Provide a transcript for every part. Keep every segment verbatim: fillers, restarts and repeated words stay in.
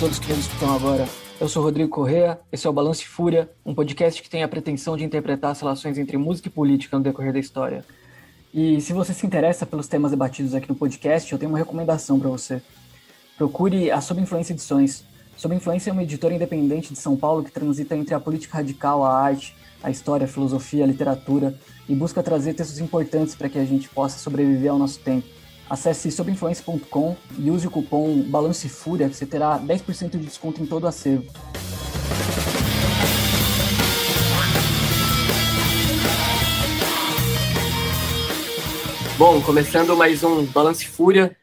Todos que nos escutam agora. Eu sou Rodrigo Corrêa, esse é o Balanço e Fúria, um podcast que tem a pretensão de interpretar as relações entre música e política no decorrer da história. E se você se interessa pelos temas debatidos aqui no podcast, eu tenho uma recomendação para você. Procure a Subinfluência Edições. Subinfluência é uma editora independente de São Paulo que transita entre a política radical, a arte, a história, a filosofia, a literatura e busca trazer textos importantes para que a gente possa sobreviver ao nosso tempo. Acesse sob influência ponto com e use o cupom Balanço e Fúria, que você terá dez por cento de desconto em todo o acervo. Bom, começando mais um Balanço e Fúria,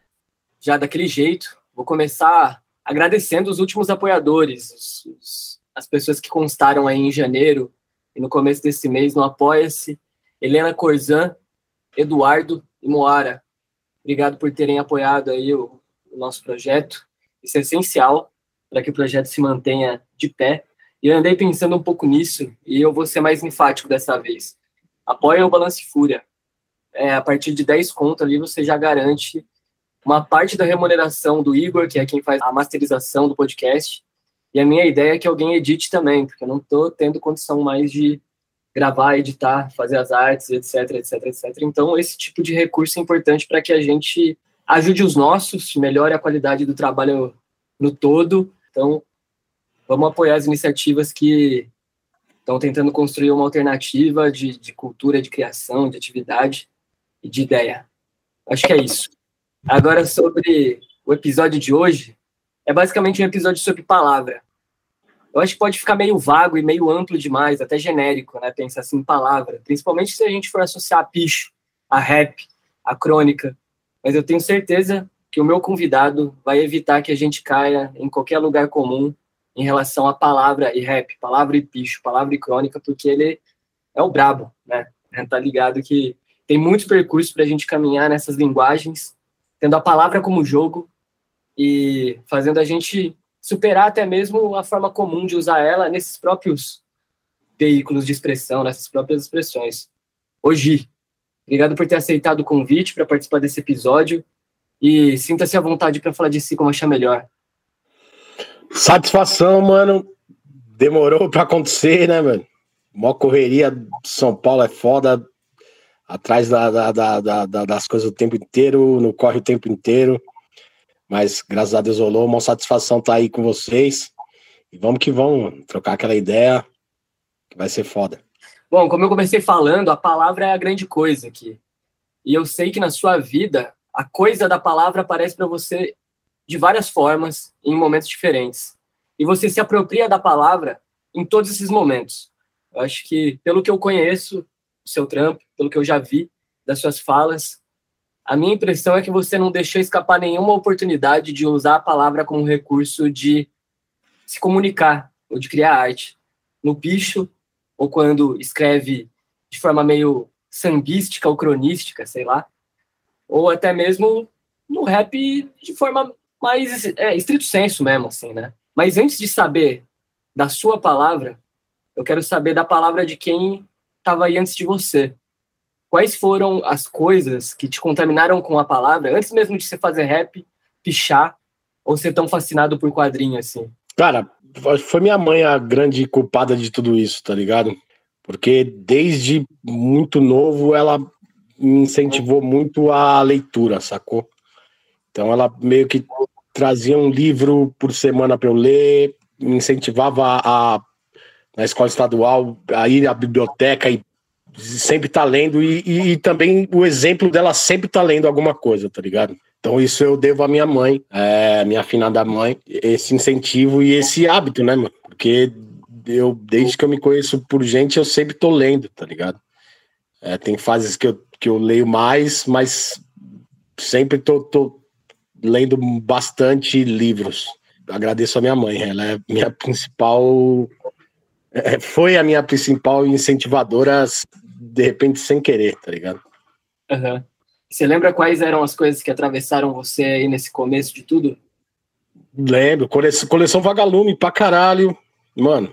já daquele jeito, vou começar agradecendo os últimos apoiadores, os, os, as pessoas que constaram aí em janeiro e no começo desse mês no Apoia-se, Helena Corzan, Eduardo e Moara. Obrigado por terem apoiado aí o, o nosso projeto. Isso é essencial para que o projeto se mantenha de pé. E eu andei pensando um pouco nisso, e eu vou ser mais enfático dessa vez. Apoiem o Balanço e Fúria. É, a partir de dez conto ali, você já garante uma parte da remuneração do Igor, que é quem faz a masterização do podcast. E a minha ideia é que alguém edite também, porque eu não estou tendo condição mais de gravar, editar, fazer as artes, etc, etc, et cetera. Então, esse tipo de recurso é importante para que a gente ajude os nossos, melhore a qualidade do trabalho no todo. Então, vamos apoiar as iniciativas que estão tentando construir uma alternativa de, de cultura, de criação, de atividade e de ideia. Acho que é isso. Agora, sobre o episódio de hoje, é basicamente um episódio sobre palavra. Eu acho que pode ficar meio vago e meio amplo demais, até genérico, né? Pensar assim em palavra. Principalmente se a gente for associar a picho, a rap, a crônica. Mas eu tenho certeza que o meu convidado vai evitar que a gente caia em qualquer lugar comum em relação a palavra e rap, palavra e picho, palavra e crônica, porque ele é o brabo, né? Tá ligado que tem muitos percursos pra gente caminhar nessas linguagens, tendo a palavra como jogo e fazendo a gente superar até mesmo a forma comum de usar ela nesses próprios veículos de expressão, nessas próprias expressões. Hoje, obrigado por ter aceitado o convite para participar desse episódio e sinta-se à vontade para falar de si como achar melhor. Satisfação, mano. Demorou para acontecer, né, mano? Mó correria, São Paulo é foda, atrás da, da, da, da, das coisas o tempo inteiro, não corre o tempo inteiro. Mas, graças a Deus, rolou. Uma satisfação estar aí com vocês. E vamos que vamos, mano. Trocar aquela ideia que vai ser foda. Bom, como eu comecei falando, a palavra é a grande coisa aqui. E eu sei que na sua vida, a coisa da palavra aparece para você de várias formas, em momentos diferentes. E você se apropria da palavra em todos esses momentos. Eu acho que, pelo que eu conheço do seu trampo, pelo que eu já vi das suas falas, a minha impressão é que você não deixou escapar nenhuma oportunidade de usar a palavra como recurso de se comunicar ou de criar arte. No picho, ou quando escreve de forma meio sambística ou cronística, sei lá, ou até mesmo no rap de forma mais é, estrito senso mesmo, assim, né? Mas antes de saber da sua palavra, eu quero saber da palavra de quem estava aí antes de você. Quais foram as coisas que te contaminaram com a palavra, antes mesmo de você fazer rap, pichar, ou ser tão fascinado por quadrinho, assim? Cara, foi minha mãe a grande culpada de tudo isso, tá ligado? Porque desde muito novo, ela me incentivou muito a leitura, sacou? Então ela meio que trazia um livro por semana pra eu ler, me incentivava a, na escola estadual, a ir à biblioteca e sempre tá lendo, e, e, e também o exemplo dela sempre tá lendo alguma coisa, tá ligado? Então isso eu devo à minha mãe, é, minha afinada mãe, esse incentivo e esse hábito, né, mano? Porque eu, desde que eu me conheço por gente, eu sempre tô lendo, tá ligado? É, tem fases que eu, que eu leio mais, mas sempre tô, tô lendo bastante livros. Agradeço a minha mãe, ela é minha principal... É, foi a minha principal incentivadora... de repente, sem querer, tá ligado? Uhum. Você lembra quais eram as coisas que atravessaram você aí nesse começo de tudo? Lembro, coleção, coleção Vagalume pra caralho. Mano,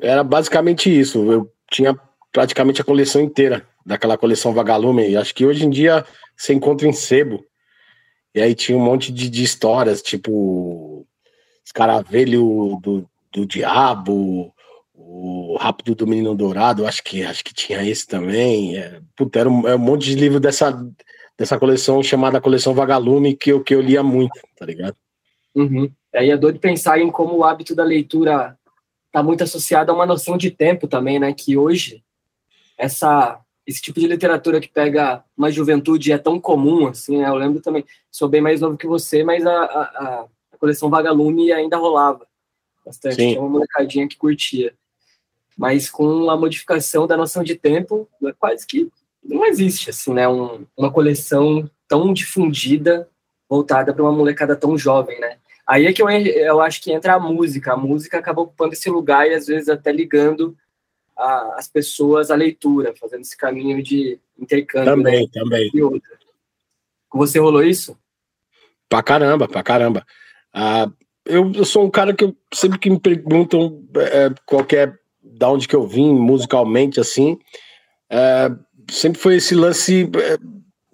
era basicamente isso. Eu tinha praticamente a coleção inteira daquela coleção Vagalume. E acho que hoje em dia você encontra em sebo. E aí tinha um monte de, de histórias, tipo Escaravelho do, do Diabo, o Rápido do Menino Dourado, acho que, acho que tinha esse também. É, puta, era um, era um monte de livro dessa, dessa coleção chamada Coleção Vagalume que eu, que eu lia muito, tá ligado? Uhum. Aí é doido pensar em como o hábito da leitura está muito associado a uma noção de tempo também, né? Que hoje essa, esse tipo de literatura que pega uma juventude é tão comum, assim, né? Eu lembro também, sou bem mais novo que você, mas a, a, a coleção Vagalume ainda rolava bastante. Sim. Tinha uma molecadinha que curtia. Mas com a modificação da noção de tempo, quase que não existe, assim, né? Um, uma coleção tão difundida, voltada para uma molecada tão jovem, né? Aí é que eu, eu acho que entra a música. A música acaba ocupando esse lugar e, às vezes, até ligando a, as pessoas à leitura, fazendo esse caminho de intercâmbio. Também, né? Também. E outra. Você rolou isso? Pra caramba, pra caramba. Ah, eu, eu sou um cara que, eu, sempre que me perguntam é, qualquer, da onde que eu vim musicalmente, assim, é, sempre foi esse lance... É,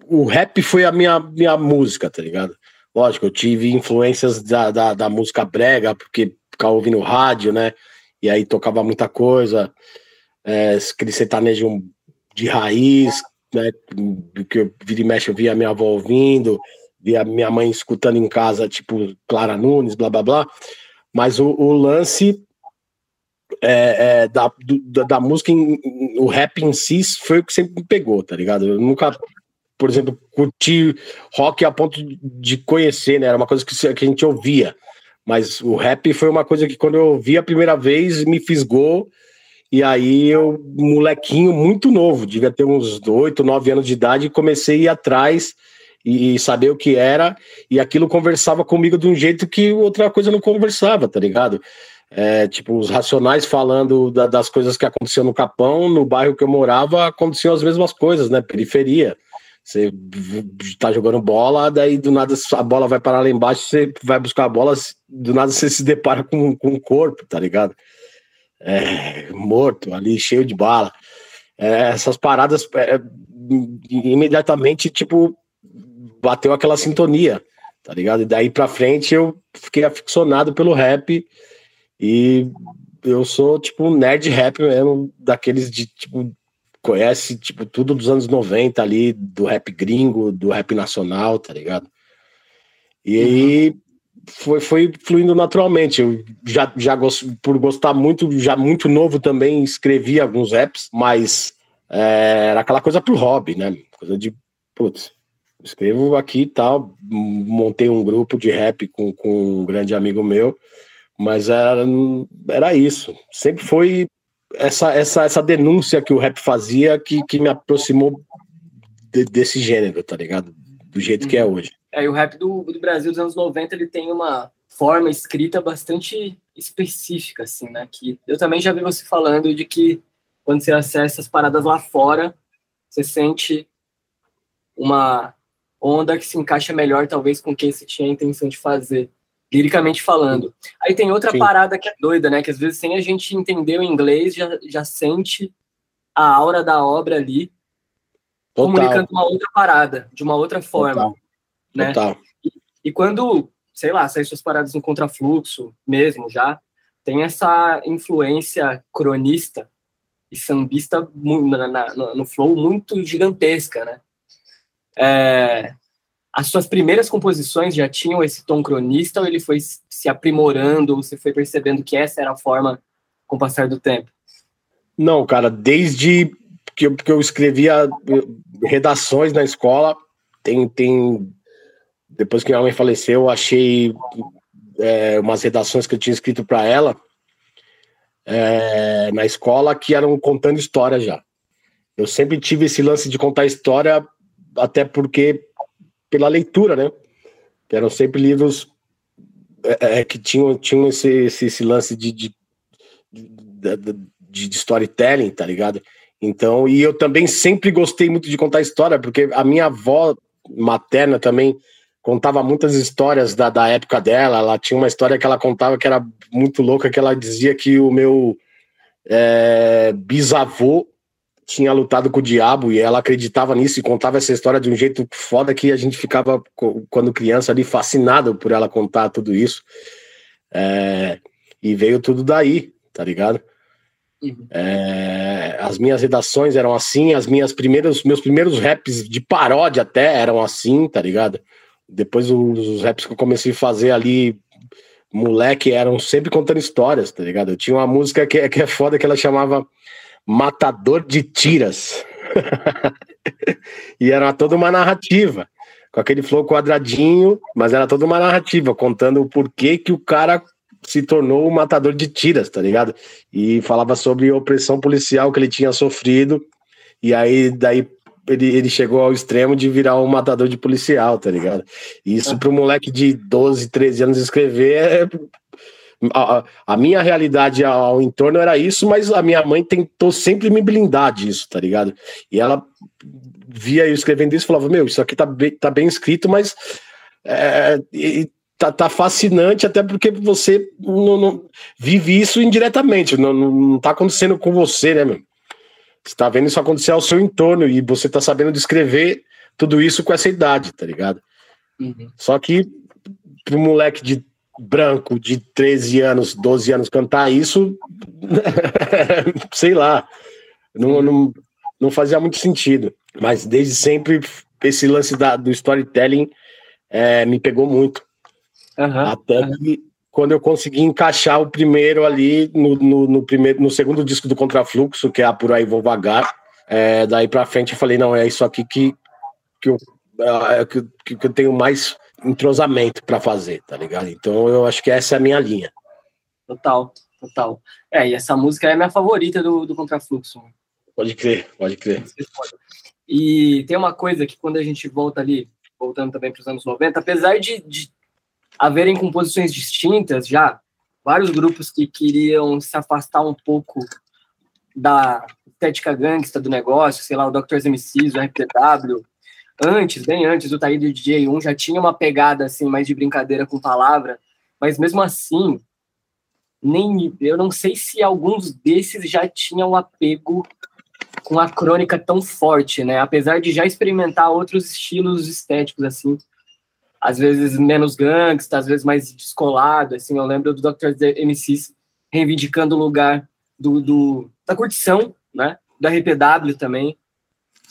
o rap foi a minha, minha música, tá ligado? Lógico, eu tive influências da, da, da música brega, porque ficava ouvindo rádio, né? E aí tocava muita coisa, é, aquele sertanejo de raiz, né? Que eu vira e mexe, eu via minha avó ouvindo, via minha mãe escutando em casa, tipo, Clara Nunes, blá, blá, blá. Mas o, o lance é, é, da, do, da música, em, o rap em si, foi o que sempre me pegou, tá ligado? Eu nunca... por exemplo, curtir rock a ponto de conhecer, né? Era uma coisa que, que a gente ouvia. Mas o rap foi uma coisa que quando eu ouvi a primeira vez, me fisgou. E aí eu, molequinho muito novo, devia ter uns oito, nove anos de idade, comecei a ir atrás e, e saber o que era. E aquilo conversava comigo de um jeito que outra coisa não conversava, tá ligado? É, tipo, os Racionais falando da, das coisas que aconteciam no Capão, no bairro que eu morava, aconteciam as mesmas coisas, né? Periferia. Você tá jogando bola, daí do nada a bola vai parar lá embaixo, você vai buscar a bola, do nada você se depara com, com um corpo, tá ligado? É, morto ali, cheio de bala. É, essas paradas, é, imediatamente, tipo, bateu aquela sintonia, tá ligado? E daí pra frente eu fiquei aficionado pelo rap e eu sou, tipo, um nerd rap mesmo, daqueles de, tipo... conhece, tipo, tudo dos anos noventa ali, do rap gringo, do rap nacional, tá ligado? E uhum. aí foi, foi fluindo naturalmente. Eu já, já gosto, por gostar muito, já muito novo também, escrevi alguns raps, mas é, era aquela coisa pro hobby, né? Coisa de, putz, escrevo aqui e tal, montei um grupo de rap com, com um grande amigo meu, mas era, era isso. Sempre foi... Essa, essa, essa denúncia que o rap fazia que, que me aproximou de, desse gênero, tá ligado? Do jeito que é hoje. É, e o rap do, do Brasil dos anos noventa, ele tem uma forma escrita bastante específica, assim, né? Que eu também já vi você falando de que quando você acessa as paradas lá fora, você sente uma onda que se encaixa melhor, talvez, com quem você tinha a intenção de fazer. Liricamente falando. Aí tem outra Sim. parada que é doida, né? Que às vezes sem a gente entender o inglês, já, já sente a aura da obra ali, Total. Comunicando uma outra parada, de uma outra forma. Total. Né? Total. E, e quando, sei lá, sai suas paradas no contrafluxo mesmo já, tem essa influência cronista e sambista no, no, no flow muito gigantesca, né? É... As suas primeiras composições já tinham esse tom cronista ou ele foi se aprimorando, ou você foi percebendo que essa era a forma com o passar do tempo? Não, cara, desde que eu, que eu escrevia redações na escola, tem, tem... depois que minha mãe faleceu, eu achei é, umas redações que eu tinha escrito para ela é, na escola que eram contando história já. Eu sempre tive esse lance de contar história, até porque... pela leitura, né? Que eram sempre livros é, que tinham, tinham esse, esse, esse lance de, de, de, de storytelling, tá ligado? Então, e eu também sempre gostei muito de contar história, porque a minha avó materna também contava muitas histórias da, da época dela. Ela tinha uma história que ela contava que era muito louca, que ela dizia que o meu é, bisavô tinha lutado com o diabo, e ela acreditava nisso e contava essa história de um jeito foda que a gente ficava, quando criança ali, fascinado por ela contar tudo isso. É, e veio tudo daí, tá ligado? Uhum. É, as minhas redações eram assim, as minhas primeiras, meus primeiros raps de paródia até eram assim, tá ligado? Depois os, os raps que eu comecei a fazer ali, moleque, eram sempre contando histórias, tá ligado? Eu tinha uma música que, que é foda, que ela chamava Matador de Tiras. E era toda uma narrativa, com aquele flow quadradinho, mas era toda uma narrativa, contando o porquê que o cara se tornou o matador de tiras, tá ligado? E falava sobre a opressão policial que ele tinha sofrido, e aí daí ele, ele chegou ao extremo de virar um matador de policial, tá ligado? E isso para um moleque de doze, treze anos escrever, é... a, a minha realidade ao entorno era isso, mas a minha mãe tentou sempre me blindar disso, tá ligado? E ela via eu escrevendo isso e falava, meu, isso aqui tá bem, tá bem escrito, mas... É, e, Tá, tá fascinante, até porque você não, não vive isso indiretamente, não, não, não tá acontecendo com você, né, meu? Você tá vendo isso acontecer ao seu entorno e você tá sabendo descrever tudo isso com essa idade, tá ligado? Uhum. Só que pro moleque de branco de treze anos, doze anos cantar isso, sei lá, não, uhum. não, não fazia muito sentido. Mas desde sempre esse lance da, do storytelling é, me pegou muito. Uhum, até uhum. que quando eu consegui encaixar o primeiro ali no, no, no, primeiro, no segundo disco do Contrafluxo, que é a Por Aí Vou Vagar, é, daí pra frente eu falei, não, é isso aqui que, que, eu, que, que eu tenho mais entrosamento pra fazer, tá ligado? Então eu acho que essa é a minha linha. Total, total. É, e essa música é a minha favorita do, do Contrafluxo. Pode crer, pode crer. E tem uma coisa que quando a gente volta ali, voltando também pros anos noventa, apesar de, de haverem composições distintas já, vários grupos que queriam se afastar um pouco da estética gangsta do negócio, sei lá, o Doctors M C's, o R P W, antes, bem antes, o Thaíde e o D J um já tinha uma pegada assim, mais de brincadeira com palavra, mas mesmo assim, nem, eu não sei se alguns desses já tinham apego com a crônica tão forte, né? Apesar de já experimentar outros estilos estéticos, assim, às vezes menos gangsta, às vezes mais descolado, assim, eu lembro do Doctors M C's reivindicando o lugar do, do, da curtição, né, do R P W também,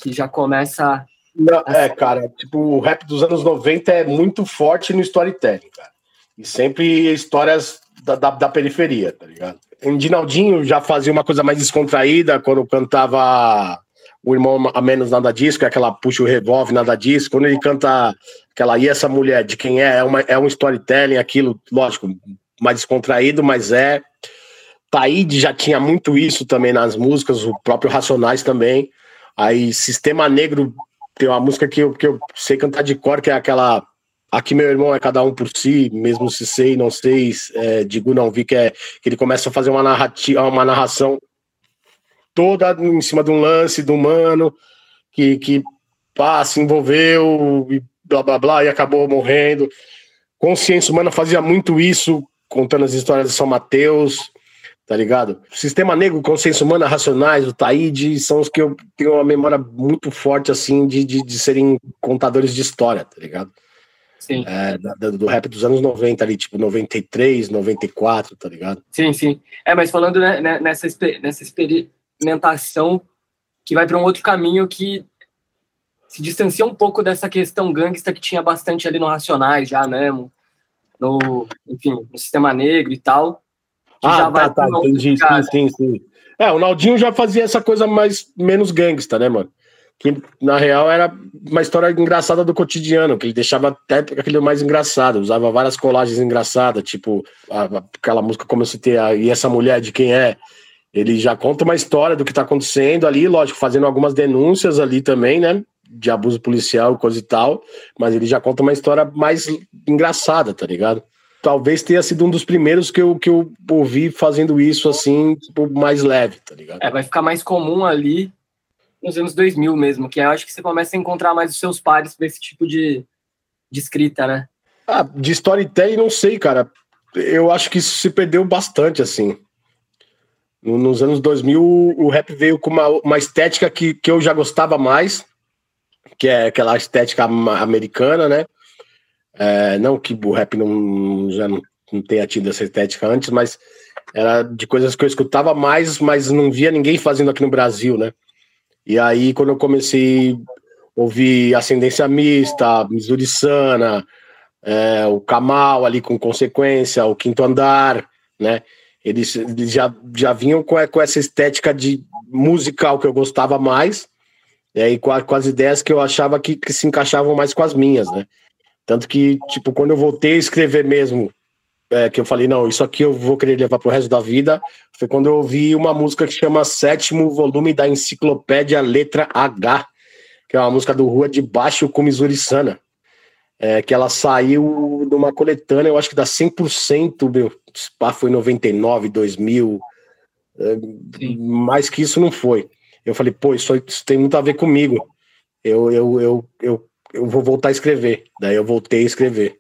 que já começa... Não, a... É, cara, tipo, o rap dos anos noventa é muito forte no storytelling, cara, e sempre histórias da, da, da periferia, tá ligado? O Dinaldinho já fazia uma coisa mais descontraída quando cantava... O Irmão a Menos Nada Disso, que é aquela puxa o revólver, nada disso. Quando ele canta aquela E Essa Mulher, de quem é, é, uma, é um storytelling, aquilo, lógico, mais descontraído, mas é. Thaíde já tinha muito isso também nas músicas, o próprio Racionais também. Aí Sistema Negro, tem uma música que eu, que eu sei cantar de cor, que é aquela... Aqui meu irmão é cada um por si, mesmo se sei, não sei, é, digo não vi, que é que ele começa a fazer uma narrativa, uma narração toda em cima de um lance do mano que, que pá, se envolveu e blá blá blá e acabou morrendo. Consciência Humana fazia muito isso, contando as histórias de São Mateus, tá ligado? Sistema Negro, Consciência Humana, Racionais, o Thaíde, são os que eu tenho uma memória muito forte, assim, de, de, de serem contadores de história, tá ligado? Sim. É, do, do rap dos anos noventa ali, tipo noventa e três, noventa e quatro, tá ligado? Sim, sim. É, mas falando, né, nessa, nessa experiência alimentação que vai para um outro caminho que se distancia um pouco dessa questão gangsta que tinha bastante ali no Racionais já, né? No, enfim, no Sistema Negro e tal. Ah, já tá, vai tá, entendi, sim, sim, sim. É, o Naldinho já fazia essa coisa mais, menos gangsta, né, mano? Que, na real, era uma história engraçada do cotidiano, que ele deixava até aquele mais engraçado, usava várias colagens engraçadas, tipo, aquela música como eu citei, E Essa Mulher, de quem é? Ele já conta uma história do que tá acontecendo ali, lógico, fazendo algumas denúncias ali também, né, de abuso policial, coisa e tal, mas ele já conta uma história mais engraçada, tá ligado? Talvez tenha sido um dos primeiros que eu, que eu ouvi fazendo isso, assim, tipo, mais leve, tá ligado? É, vai ficar mais comum ali nos anos dois mil mesmo, que eu acho que você começa a encontrar mais os seus pares desse tipo de, de escrita, né? Ah, de storytelling não sei, cara. Eu acho que isso se perdeu bastante, assim. Nos anos dois mil, o rap veio com uma, uma estética que, que eu já gostava mais, que é aquela estética americana, né? É, não que o rap não, já não, não tenha tido essa estética antes, mas era de coisas que eu escutava mais, mas não via ninguém fazendo aqui no Brasil, né? E aí, quando eu comecei a ouvir Ascendência Mista, Missouri Sana, é, o Kamau ali com Consequência, o Quinto Andar, né? Eles, eles já, já vinham com, com essa estética de musical que eu gostava mais, né? E com, a, com as ideias que eu achava que, que se encaixavam mais com as minhas, né? Tanto que, tipo, quando eu voltei a escrever mesmo, é, que eu falei, não, isso aqui eu vou querer levar pro resto da vida, foi quando eu ouvi uma música que chama Sétimo Volume da Enciclopédia Letra H, que é uma música do Rua de Baixo com Missouri Sana, é, que ela saiu numa coletânea, eu acho que dá cem por cento, meu, pá, foi noventa e nove, dois mil, é, mais que isso não foi. Eu falei, pô, isso, isso tem muito a ver comigo, eu, eu, eu, eu eu vou voltar a escrever. Daí eu voltei a escrever.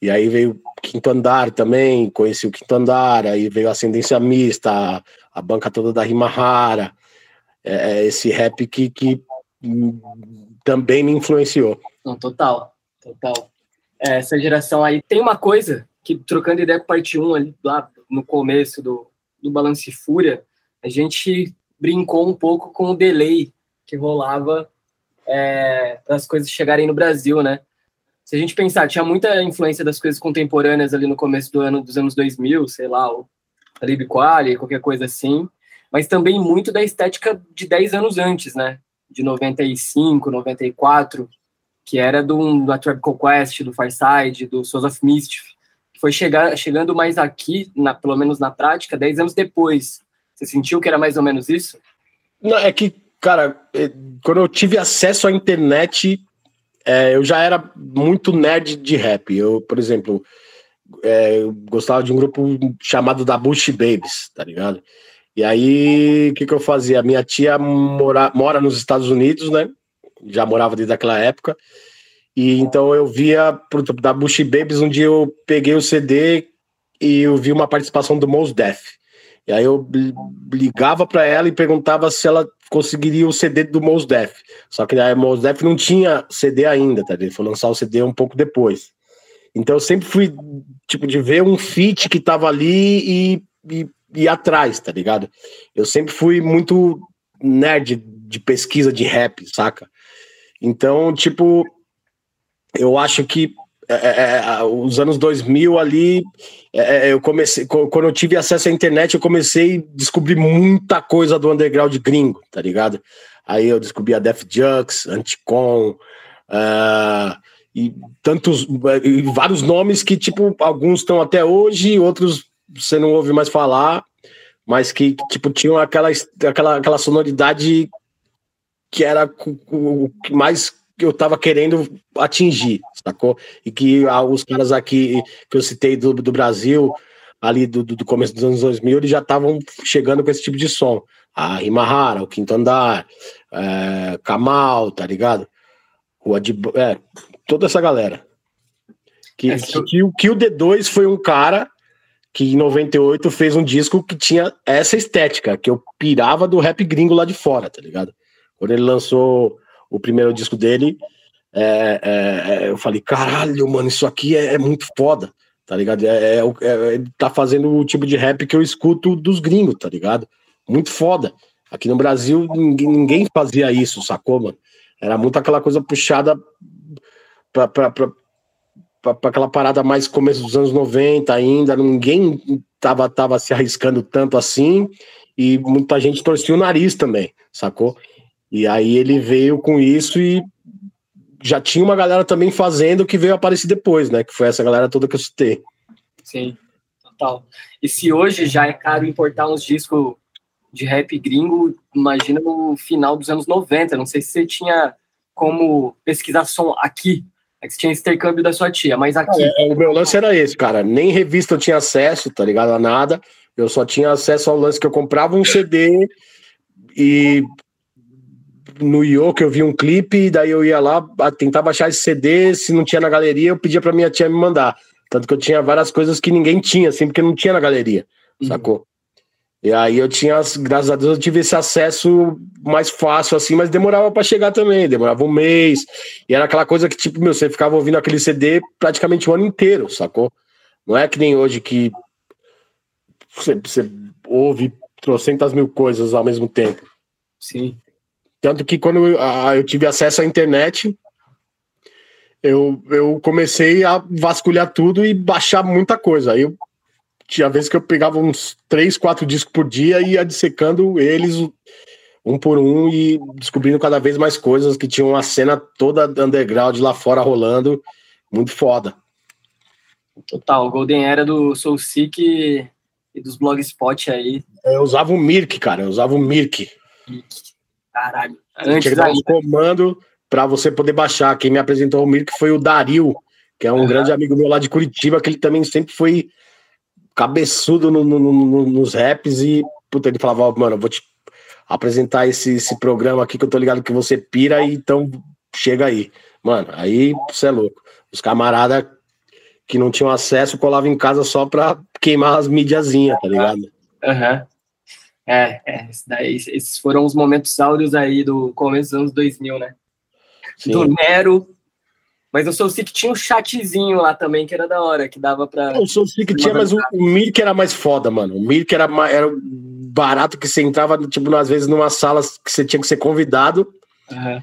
E aí veio Quinto Andar também, conheci o Quinto Andar, aí veio Ascendência Mista, a, a banca toda da Rima Rara, é, esse rap que, que também me influenciou. Não, total, total. É, essa geração aí, tem uma coisa, que trocando ideia com parte um, ali, lá no começo do, do Balanço e Fúria, a gente brincou um pouco com o delay que rolava É, para as coisas chegarem no Brasil, né? Se a gente pensar, tinha muita influência das coisas contemporâneas ali no começo do ano, dos anos dois mil, sei lá, o Tribe Called, qualquer coisa assim, mas também muito da estética de dez anos antes, né? De noventa e cinco, noventa e quatro, que era do, da Tribe Called Quest, do Farside, do Sons of Mischief, que foi chegar, chegando mais aqui, na, pelo menos na prática, dez anos depois. Você sentiu que era mais ou menos isso? Não, é que cara, quando eu tive acesso à internet, é, eu já era muito nerd de rap. Eu, por exemplo, é, eu gostava de um grupo chamado da Bush Babies, tá ligado? E aí, o que, que eu fazia? Minha tia mora, mora nos Estados Unidos, né? Já morava desde aquela época. E então eu via, por, da Bush Babies, um dia eu peguei o C D e eu vi uma participação do Mos Def. E aí eu ligava para ela e perguntava se ela conseguiria o C D do Mos Def. Só que a Mos Def não tinha C D ainda, tá? Ele foi lançar o C D um pouco depois. Então eu sempre fui, tipo, de ver um feat que tava ali e, e, e atrás, tá ligado? Eu sempre fui muito nerd de pesquisa de rap, saca? Então, tipo, eu acho que É, é, os anos dois mil ali, é, eu comecei, quando eu tive acesso à internet, eu comecei a descobrir muita coisa do underground gringo, tá ligado? Aí eu descobri a Def Jux, Anticon, uh, e tantos, e vários nomes que, tipo, alguns estão até hoje, outros você não ouve mais falar, mas que, tipo, tinham aquela, aquela, aquela sonoridade que era o que mais que eu tava querendo atingir, sacou? E que ah, os caras aqui que eu citei do, do Brasil, ali do, do começo dos anos dois mil, eles já estavam chegando com esse tipo de som. A Rima Rara, o Quinto Andar, é, Kamau, tá ligado? O Adib... é, toda essa galera. Que, é, que, que, que o D dois foi um cara que em noventa e oito fez um disco que tinha essa estética, que eu pirava do rap gringo lá de fora, tá ligado? Quando ele lançou o primeiro disco dele, é, é, eu falei, caralho, mano, isso aqui é, é muito foda, tá ligado? É, é, é, ele tá fazendo o tipo de rap que eu escuto dos gringos, tá ligado? Muito foda. Aqui no Brasil, ninguém, ninguém fazia isso, sacou, mano? Era muito aquela coisa puxada pra, pra, pra, pra, pra aquela parada mais começo dos anos noventa ainda, ninguém tava, tava se arriscando tanto assim, e muita gente torcia o nariz também, sacou? E aí ele veio com isso e já tinha uma galera também fazendo que veio aparecer depois, né? Que foi essa galera toda que eu citei. Sim, total. E se hoje já é caro importar uns discos de rap gringo, imagina no final dos anos noventa. Não sei se você tinha como pesquisar som aqui. É que você tinha esse intercâmbio da sua tia, mas aqui... É, o meu lance era esse, cara. Nem revista eu tinha acesso, tá ligado? A nada. Eu só tinha acesso ao lance que eu comprava um C D e... no I O que eu vi um clipe, daí eu ia lá tentar baixar esse C D, se não tinha na galeria, eu pedia pra minha tia me mandar. Tanto que eu tinha várias coisas que ninguém tinha, assim, porque não tinha na galeria, uhum. sacou? E aí eu tinha, graças a Deus, eu tive esse acesso mais fácil, assim, mas demorava pra chegar também, demorava um mês. E era aquela coisa que, tipo, meu, você ficava ouvindo aquele C D praticamente o ano inteiro, sacou? Não é que nem hoje que você, você ouve trocentas mil coisas ao mesmo tempo. Sim. Tanto que quando eu, a, eu tive acesso à internet, eu, eu comecei a vasculhar tudo e baixar muita coisa. Aí eu, tinha vezes que eu pegava uns três, quatro discos por dia e ia dissecando eles um por um e descobrindo cada vez mais coisas, que tinham uma cena toda underground lá fora rolando, muito foda. Total, Golden Era do Soulseek e, e dos Blogspot aí. Eu usava o Mirk, cara, eu usava o Mirk. Caralho. Antes tinha que dar um comando pra você poder baixar. Quem me apresentou o Mirk foi o Dario, que é um uhum. grande amigo meu lá de Curitiba, que ele também sempre foi cabeçudo no, no, no, nos raps e, puta, ele falava, oh, mano, eu vou te apresentar esse, esse programa aqui que eu tô ligado que você pira, e então chega aí. Mano, aí você é louco. Os camaradas que não tinham acesso colavam em casa só pra queimar as mídiazinhas, tá ligado? Aham. Uhum. É, é isso daí, esses foram os momentos áureos aí do começo dos anos dois mil, né? Sim. Do Nero. Mas o Soulseek tinha um chatzinho lá também, que era da hora, que dava pra... O Soulseek tinha, mas o, o Mirk era mais foda, mano. O Mirk era, era barato, que você entrava, tipo, às vezes, numa sala que você tinha que ser convidado. Uhum.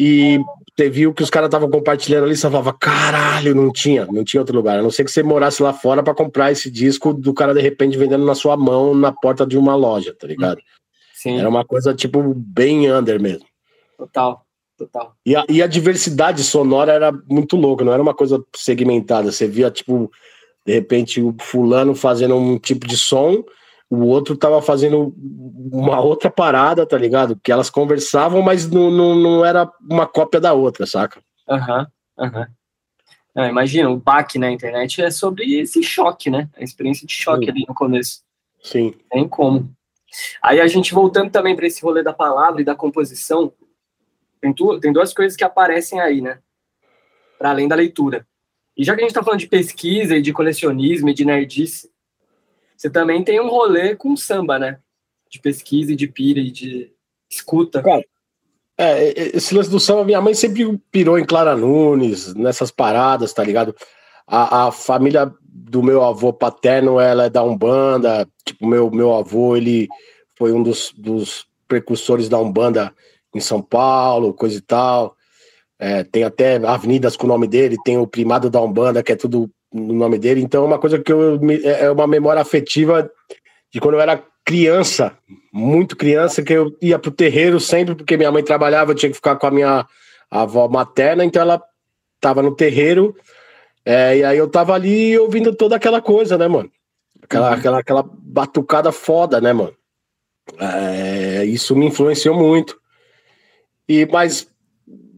E você viu que os caras estavam compartilhando ali, você falava, caralho, não tinha, não tinha outro lugar. A não ser que você morasse lá fora pra comprar esse disco do cara, de repente, vendendo na sua mão, na porta de uma loja, tá ligado? Sim. Era uma coisa, tipo, bem under mesmo. Total. Total. E, a, e a diversidade sonora era muito louca, não era uma coisa segmentada. Você via, tipo, de repente o fulano fazendo um tipo de som, o outro tava fazendo uma outra parada, tá ligado? Que elas conversavam, mas não, não, não era uma cópia da outra, saca? Aham, uhum, aham. Uhum. Imagina, o baque na internet é sobre esse choque, né? A experiência de choque Sim. ali no começo. Sim. Tem como. Aí a gente voltando também para esse rolê da palavra e da composição, Tem, tu, tem duas coisas que aparecem aí, né? Para além da leitura. E já que a gente tá falando de pesquisa e de colecionismo e de nerdice, você também tem um rolê com samba, né? De pesquisa e de pira e de escuta. Cara, é, esse lance do samba, minha mãe sempre pirou em Clara Nunes, nessas paradas, tá ligado? A, a família do meu avô paterno, ela é da Umbanda. Tipo, meu, meu avô, ele foi um dos, dos precursores da Umbanda em São Paulo, coisa e tal. É, tem até avenidas com o nome dele, tem o primado da Umbanda, que é tudo no nome dele. Então é uma coisa que eu... É uma memória afetiva de quando eu era criança, muito criança, que eu ia pro terreiro sempre, porque minha mãe trabalhava, eu tinha que ficar com a minha avó materna, então ela tava no terreiro, é, e aí eu tava ali ouvindo toda aquela coisa, né, mano? Aquela, uhum. aquela, aquela batucada foda, né, mano? É, isso me influenciou muito. E, mas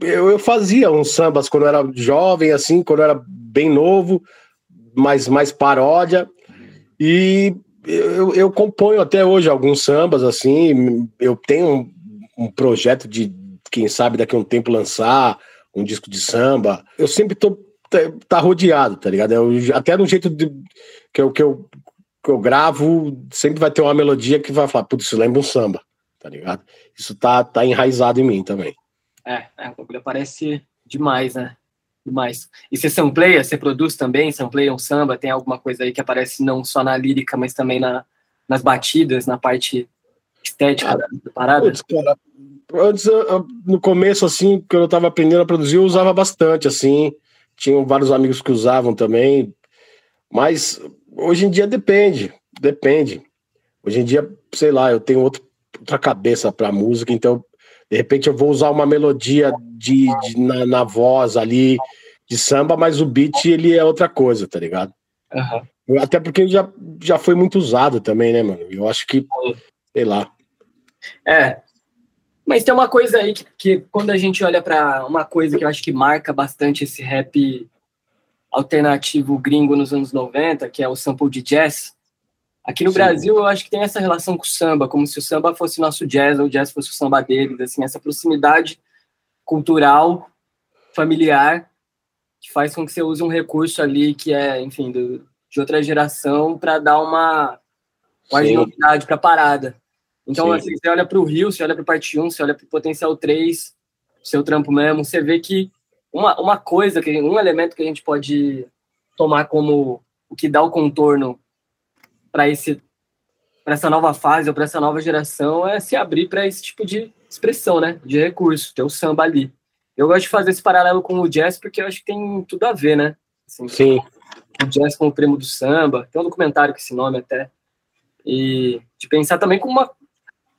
eu, eu fazia uns sambas quando eu era jovem, assim, quando eu era bem novo, mas mais paródia, e eu, eu componho até hoje alguns sambas, assim. Eu tenho um, um projeto de, quem sabe, daqui a um tempo lançar um disco de samba. Eu sempre tô tá rodeado, tá ligado? Eu, até no jeito de, que, eu, que, eu, que eu gravo, sempre vai ter uma melodia que vai falar, putz, isso lembra um samba, tá ligado? Isso tá, tá enraizado em mim também. É, é, o bagulho aparece demais, né? Demais. E você sampleia, você produz também, sampleia um samba, tem alguma coisa aí que aparece não só na lírica, mas também na, nas batidas, na parte estética ah, da, da parada? Putz, cara, antes, eu, eu, no começo, assim, quando eu tava aprendendo a produzir, eu usava bastante, assim, tinham vários amigos que usavam também, mas hoje em dia depende, depende. Hoje em dia, sei lá, eu tenho outro outra cabeça pra música, então de repente eu vou usar uma melodia de, de, na, na voz ali de samba, mas o beat ele é outra coisa, tá ligado? Uhum. Até porque já, já foi muito usado também, né, mano? Eu acho que, sei lá. É, mas tem uma coisa aí que, que quando a gente olha pra uma coisa que eu acho que marca bastante esse rap alternativo gringo nos anos noventa, que é o sample de jazz, Aqui no Sim. Brasil, eu acho que tem essa relação com o samba, como se o samba fosse nosso jazz, ou o jazz fosse o samba deles, assim, essa proximidade cultural, familiar, que faz com que você use um recurso ali que é, enfim, do, de outra geração para dar uma, uma novidade para a parada. Então, assim, você olha para o Rio, você olha para o Parte um, você olha para o Potencial três, seu trampo mesmo, você vê que uma, uma coisa, que, um elemento que a gente pode tomar como o que dá o contorno para esse para essa nova fase ou para essa nova geração é se abrir para esse tipo de expressão, né? De recurso, ter o samba ali. Eu gosto de fazer esse paralelo com o jazz porque eu acho que tem tudo a ver, né? Assim, Sim. O jazz como o primo do samba, tem um documentário com esse nome até. E de pensar também com uma...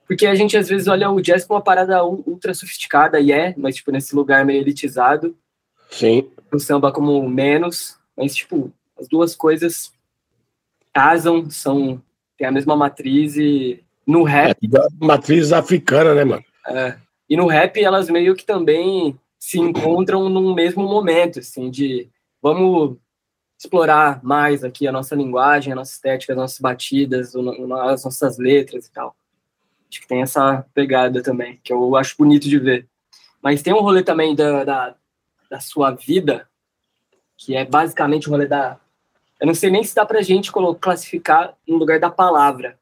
Porque a gente às vezes olha o jazz como uma parada ultra sofisticada, e é, mas tipo nesse lugar meio elitizado. Sim. O samba como menos, mas tipo, as duas coisas... casam, são, tem a mesma matriz e no rap... É, matriz africana, né, mano? É, e no rap elas meio que também se encontram num mesmo momento, assim, de vamos explorar mais aqui a nossa linguagem, a nossa estética, as nossas batidas, as nossas letras e tal. Acho que tem essa pegada também, que eu acho bonito de ver. Mas tem um rolê também da, da, da sua vida, que é basicamente o rolê da... Eu não sei nem se dá pra gente classificar no lugar da palavra.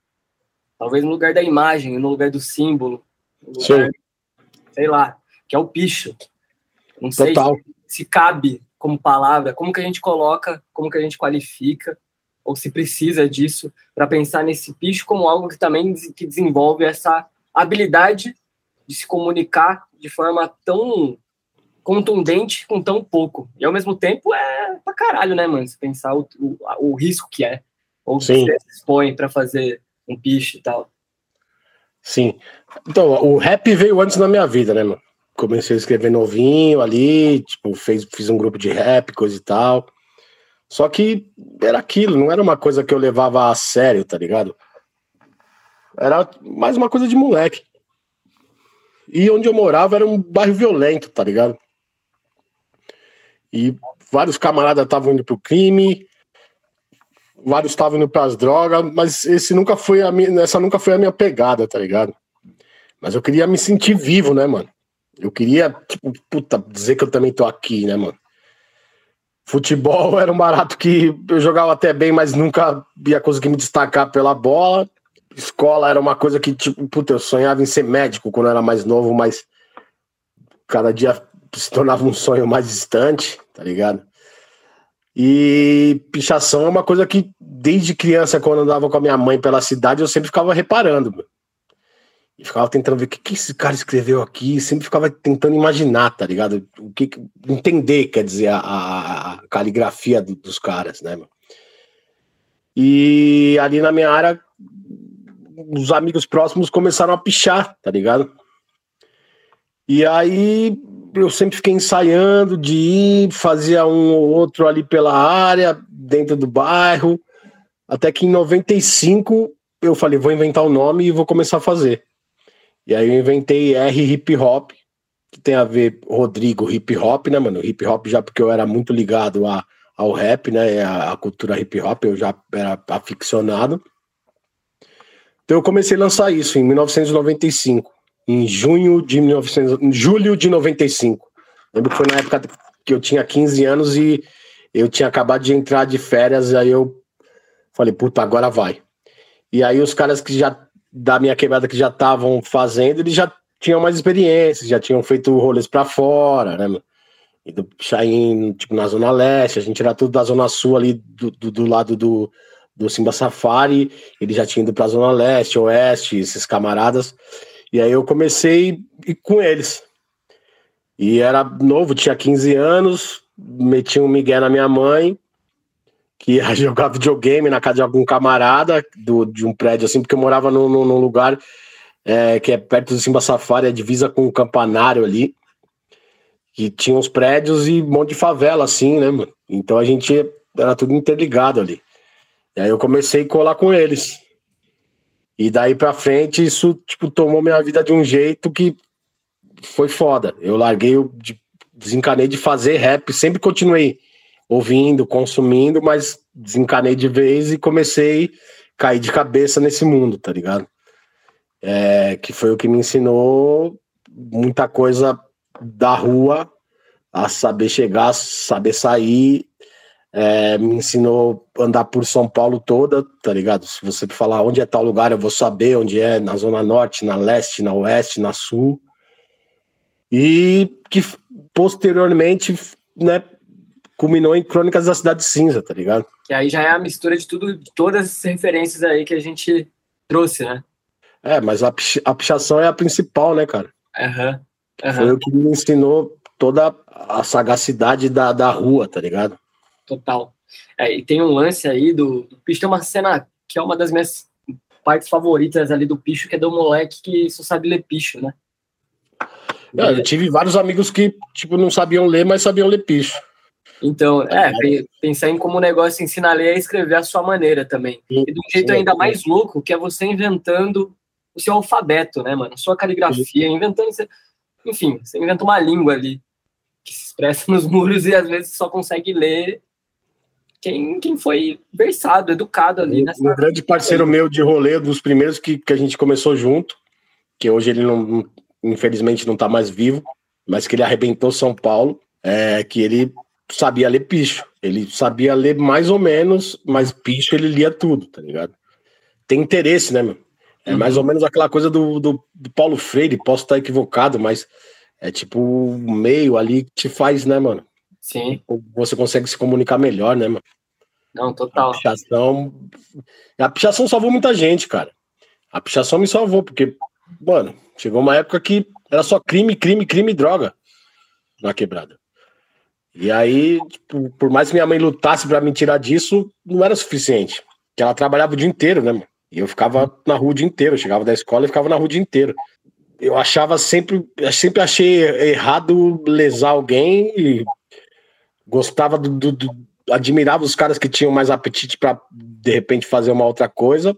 Talvez no lugar da imagem, no lugar do símbolo. No lugar, Sim. Sei lá, que é o picho. Não Total. sei se, se cabe como palavra, como que a gente coloca, como que a gente qualifica, ou se precisa disso, para pensar nesse picho como algo que também que desenvolve essa habilidade de se comunicar de forma tão... contundente com tão pouco. E ao mesmo tempo é pra caralho, né, mano? Se pensar o, o, o risco que é. Ou se você se expõe pra fazer um picho e tal. Sim. Então, o rap veio antes na minha vida, né, mano? Comecei a escrever novinho ali, tipo, fez, fiz um grupo de rap, coisa e tal. Só que era aquilo, não era uma coisa que eu levava a sério, tá ligado? Era mais uma coisa de moleque. E onde eu morava era um bairro violento, tá ligado? E vários camaradas estavam indo pro crime, vários estavam indo pras drogas, mas esse nunca foi a minha, essa nunca foi a minha pegada, tá ligado? Mas eu queria me sentir vivo, né, mano? Eu queria, tipo, puta, dizer que eu também tô aqui, né, mano? Futebol era um barato que eu jogava até bem, mas nunca ia conseguir me destacar pela bola. Escola era uma coisa que, tipo, puta, eu sonhava em ser médico quando eu era mais novo, mas cada dia se tornava um sonho mais distante, tá ligado? E pichação é uma coisa que desde criança, quando eu andava com a minha mãe pela cidade, eu sempre ficava reparando, mano. E ficava tentando ver o que, que esse cara escreveu aqui, e sempre ficava tentando imaginar, tá ligado? O que, entender, quer dizer, a, a, a caligrafia do, dos caras, né, mano? E ali na minha área, os amigos próximos começaram a pichar, tá ligado? E aí eu sempre fiquei ensaiando de ir, fazia um ou outro ali pela área, dentro do bairro, até que em noventa e cinco eu falei, vou inventar um nome e vou começar a fazer. E aí eu inventei R Hip Hop, que tem a ver Rodrigo Hip Hop, né, mano? Hip Hop já porque eu era muito ligado a, ao rap, né, a, a cultura hip hop, eu já era aficionado. Então eu comecei a lançar isso em mil novecentos e noventa e cinco, em junho de mil e novecentos, em julho de noventa e cinco. Lembro que foi na época que eu tinha quinze anos e eu tinha acabado de entrar de férias, aí eu falei, puta, agora vai. E aí os caras que já, da minha quebrada que já estavam fazendo, eles já tinham mais experiência, já tinham feito rolês pra fora, né, mano? E do Chain, tipo, na Zona Leste, a gente era tudo da Zona Sul ali, do, do, do lado do... do Simba Safari, ele já tinha ido pra Zona Leste, Oeste, esses camaradas, e aí eu comecei a ir com eles, e era novo, tinha quinze anos, meti um migué na minha mãe, que ia jogar videogame na casa de algum camarada, do, de um prédio assim, porque eu morava num, num lugar é, que é perto do Simba Safari, é divisa com um campanário ali, que tinha uns prédios e um monte de favela assim, né, mano? Então a gente era tudo interligado ali. E aí eu comecei a colar com eles. E daí pra frente, isso, tipo, tomou minha vida de um jeito que foi foda. Eu larguei, eu desencanei de fazer rap, sempre continuei ouvindo, consumindo, mas desencanei de vez e comecei cair de cabeça nesse mundo, tá ligado? É, que foi o que me ensinou muita coisa da rua, a saber chegar, saber sair, é, me ensinou a andar por São Paulo toda, tá ligado? Se você falar onde é tal lugar, eu vou saber onde é, na Zona Norte, na Leste, na Oeste, na Sul, e que posteriormente, né, culminou em Crônicas da Cidade Cinza, tá ligado? Que aí já é a mistura de tudo, de todas essas referências aí que a gente trouxe, né? É, mas a, pich- a pichação é a principal, né, cara? Aham. Uhum, uhum. Foi o que me ensinou toda a sagacidade da, da rua, tá ligado? Total. É, e tem um lance aí do, do Picho, tem uma cena que é uma das minhas partes favoritas ali do Picho, que é do moleque que só sabe ler Picho, né? É, eu tive vários amigos que, tipo, não sabiam ler, mas sabiam ler Picho. Então, é, pensar em como o negócio ensina a ler e escrever à sua maneira também. E de um jeito ainda mais louco, que é você inventando o seu alfabeto, né, mano? Sua caligrafia, inventando... Enfim, você inventa uma língua ali que se expressa nos muros e às vezes só consegue ler quem, quem foi versado, educado ali. Nessa... Um grande parceiro meu de rolê, um dos primeiros que, que a gente começou junto, que hoje ele, não, infelizmente, não tá mais vivo, mas que ele arrebentou São Paulo, é, que ele... sabia ler picho, ele sabia ler mais ou menos, mas picho ele lia tudo, tá ligado? Tem interesse, né, meu? É uhum. mais ou menos aquela coisa do, do, do Paulo Freire, posso estar equivocado, mas é tipo o meio ali que te faz, né, mano? Sim. Você consegue se comunicar melhor, né, mano? Não, total. A pichação... A pichação salvou muita gente, cara. A pichação me salvou, porque, mano, chegou uma época que era só crime, crime, crime e droga na quebrada. E aí, tipo, por mais que minha mãe lutasse pra me tirar disso, não era suficiente. Porque ela trabalhava o dia inteiro, né, mano? E eu ficava na rua o dia inteiro. Eu chegava da escola e ficava na rua o dia inteiro. Eu achava sempre... Eu sempre achei errado lesar alguém e gostava do... do, do admirava os caras que tinham mais apetite pra, de repente, fazer uma outra coisa.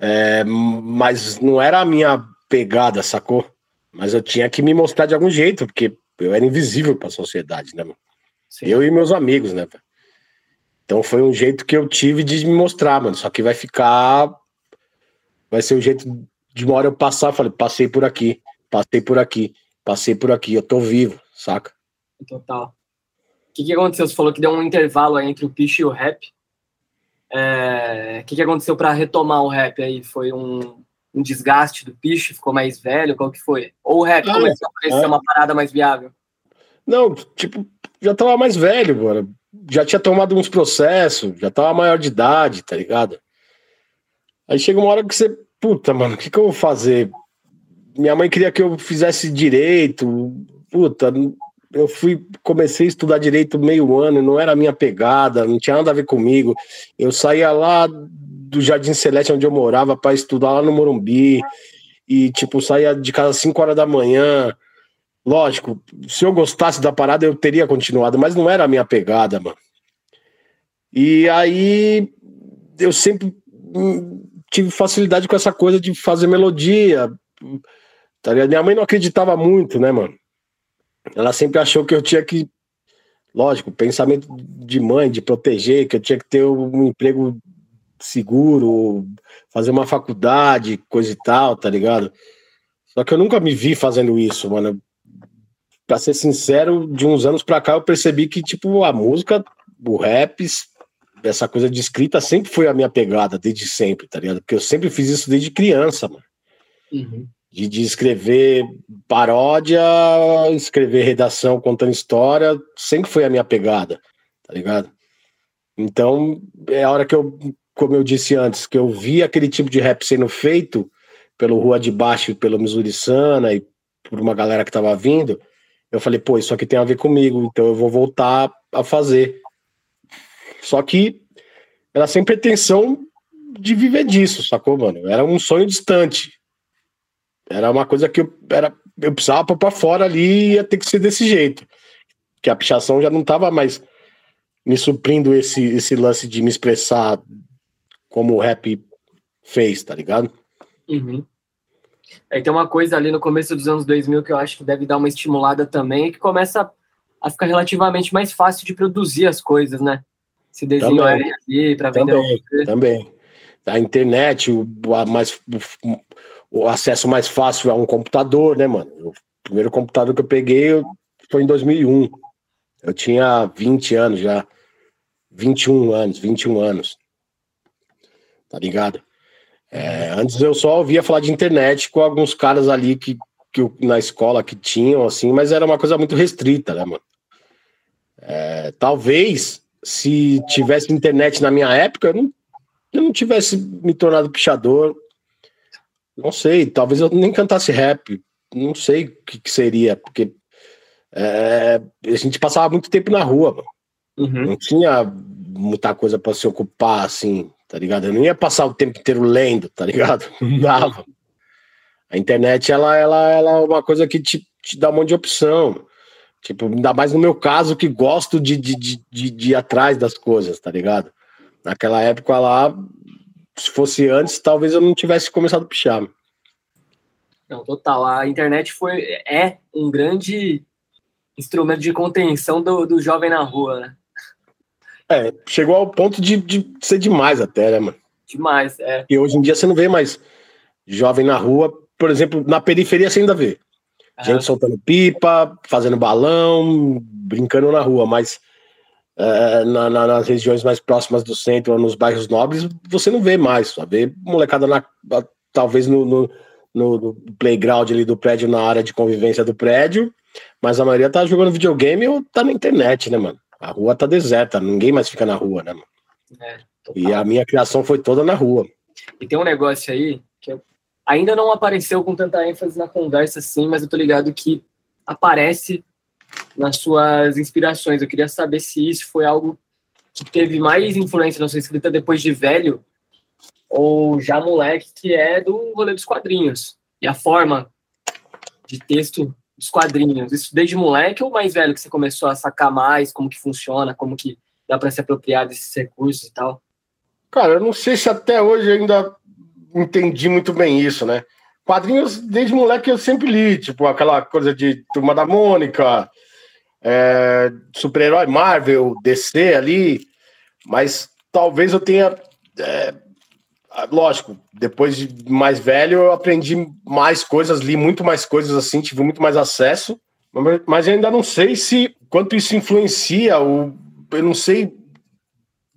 É, mas não era a minha pegada, sacou? Mas eu tinha que me mostrar de algum jeito, porque... eu era invisível para a sociedade, né, mano? Sim. Eu e meus amigos, né, velho? Então foi um jeito que eu tive de me mostrar, mano. Só que vai ficar... vai ser um jeito de uma hora eu passar. Eu falei, passei por aqui, passei por aqui, passei por aqui. Eu tô vivo, saca? Total. O que que aconteceu? Você falou que deu um intervalo aí entre o picho e o rap. É... O que que aconteceu para retomar o rap aí? Foi um... um desgaste do picho, ficou mais velho, qual que foi? Ou o rap ah, começou a parecer é. uma parada mais viável? Não, tipo, já tava mais velho, mano. Já tinha tomado uns processos, já tava maior de idade, tá ligado? Aí chega uma hora que você, puta, mano, o que que eu vou fazer? Minha mãe queria que eu fizesse direito, puta, eu fui, comecei a estudar direito meio ano, não era a minha pegada, não tinha nada a ver comigo. Eu saía lá do Jardim Celeste, onde eu morava, pra estudar lá no Morumbi, e tipo, saía de casa às cinco horas da manhã. Lógico, se eu gostasse da parada eu teria continuado, mas não era a minha pegada, mano. E aí eu sempre tive facilidade com essa coisa de fazer melodia, tá ligado? Minha mãe não acreditava muito, né, mano? Ela sempre achou que eu tinha que, lógico, pensamento de mãe, de proteger, que eu tinha que ter um emprego seguro, fazer uma faculdade, coisa e tal, tá ligado? Só que eu nunca me vi fazendo isso, mano. Pra ser sincero, de uns anos pra cá eu percebi que, tipo, a música, o rap, essa coisa de escrita sempre foi a minha pegada, desde sempre, tá ligado? Porque eu sempre fiz isso desde criança, mano. Uhum. De, de escrever paródia, escrever redação contando história, sempre foi a minha pegada, tá ligado? Então, é a hora que eu, como eu disse antes, que eu vi aquele tipo de rap sendo feito pelo Rua de Baixo, pelo Missouri Sana e por uma galera que tava vindo, eu falei, pô, isso aqui tem a ver comigo, então eu vou voltar a fazer. Só que era sem pretensão de viver disso, sacou, mano? Era um sonho distante. Era uma coisa que eu, era, eu precisava pôr pra fora ali e ia ter que ser desse jeito. Que a pichação já não tava mais me suprindo esse, esse lance de me expressar como o rap fez, tá ligado? Uhum. Aí tem uma coisa ali no começo dos anos dois mil que eu acho que deve dar uma estimulada também, que começa a ficar relativamente mais fácil de produzir as coisas, né? Se desenhar ali pra vender. Também, também. a internet, o, a mais, o acesso mais fácil a um computador, né, mano? O primeiro computador que eu peguei foi em dois mil e um. Eu tinha vinte anos já. vinte e um anos, vinte e um anos. Tá ligado? É, antes eu só ouvia falar de internet com alguns caras ali que, que na escola que tinham, assim, mas era uma coisa muito restrita, né, mano? É, talvez, se tivesse internet na minha época, eu não, eu não tivesse me tornado pichador. Não sei, talvez eu nem cantasse rap. Não sei o que, que seria, porque é, a gente passava muito tempo na rua, mano. Uhum. Não tinha muita coisa pra se ocupar, assim, tá ligado? Eu não ia passar o tempo inteiro lendo, tá ligado? Não dava. A internet, ela, ela, ela é uma coisa que te, te dá um monte de opção. Tipo, ainda mais no meu caso, que gosto de, de, de, de, de ir atrás das coisas, tá ligado? Naquela época lá, se fosse antes, talvez eu não tivesse começado a pichar. Não, total. A internet foi, é um grande instrumento de contenção do, do jovem na rua, né? É, chegou ao ponto de, de ser demais até, né, mano? Demais, é. E hoje em dia você não vê mais jovem na rua, por exemplo, na periferia você ainda vê. Uhum. Gente soltando pipa, fazendo balão, brincando na rua, mas é, na, na, nas regiões mais próximas do centro, ou nos bairros nobres, você não vê mais, só vê molecada na, talvez no, no, no playground ali do prédio, na área de convivência do prédio, mas a maioria tá jogando videogame ou tá na internet, né, mano? A rua tá deserta, ninguém mais fica na rua, né, mano? É, e a minha criação foi toda na rua. E tem um negócio aí que ainda não apareceu com tanta ênfase na conversa, assim, mas eu tô ligado que aparece nas suas inspirações. Eu queria saber se isso foi algo que teve mais influência na sua escrita depois de velho ou já moleque, que é do rolê dos quadrinhos. E a forma de texto dos quadrinhos, isso desde moleque ou mais velho que você começou a sacar mais como que funciona, como que dá pra se apropriar desses recursos e tal? Cara, eu não sei se até hoje ainda entendi muito bem isso, né? Quadrinhos, desde moleque eu sempre li, tipo, aquela coisa de Turma da Mônica, é, super-herói Marvel, D C ali, mas talvez eu tenha... É, lógico, depois de mais velho eu aprendi mais coisas, li muito mais coisas, assim, tive muito mais acesso, mas ainda não sei se quanto isso influencia, ou eu não sei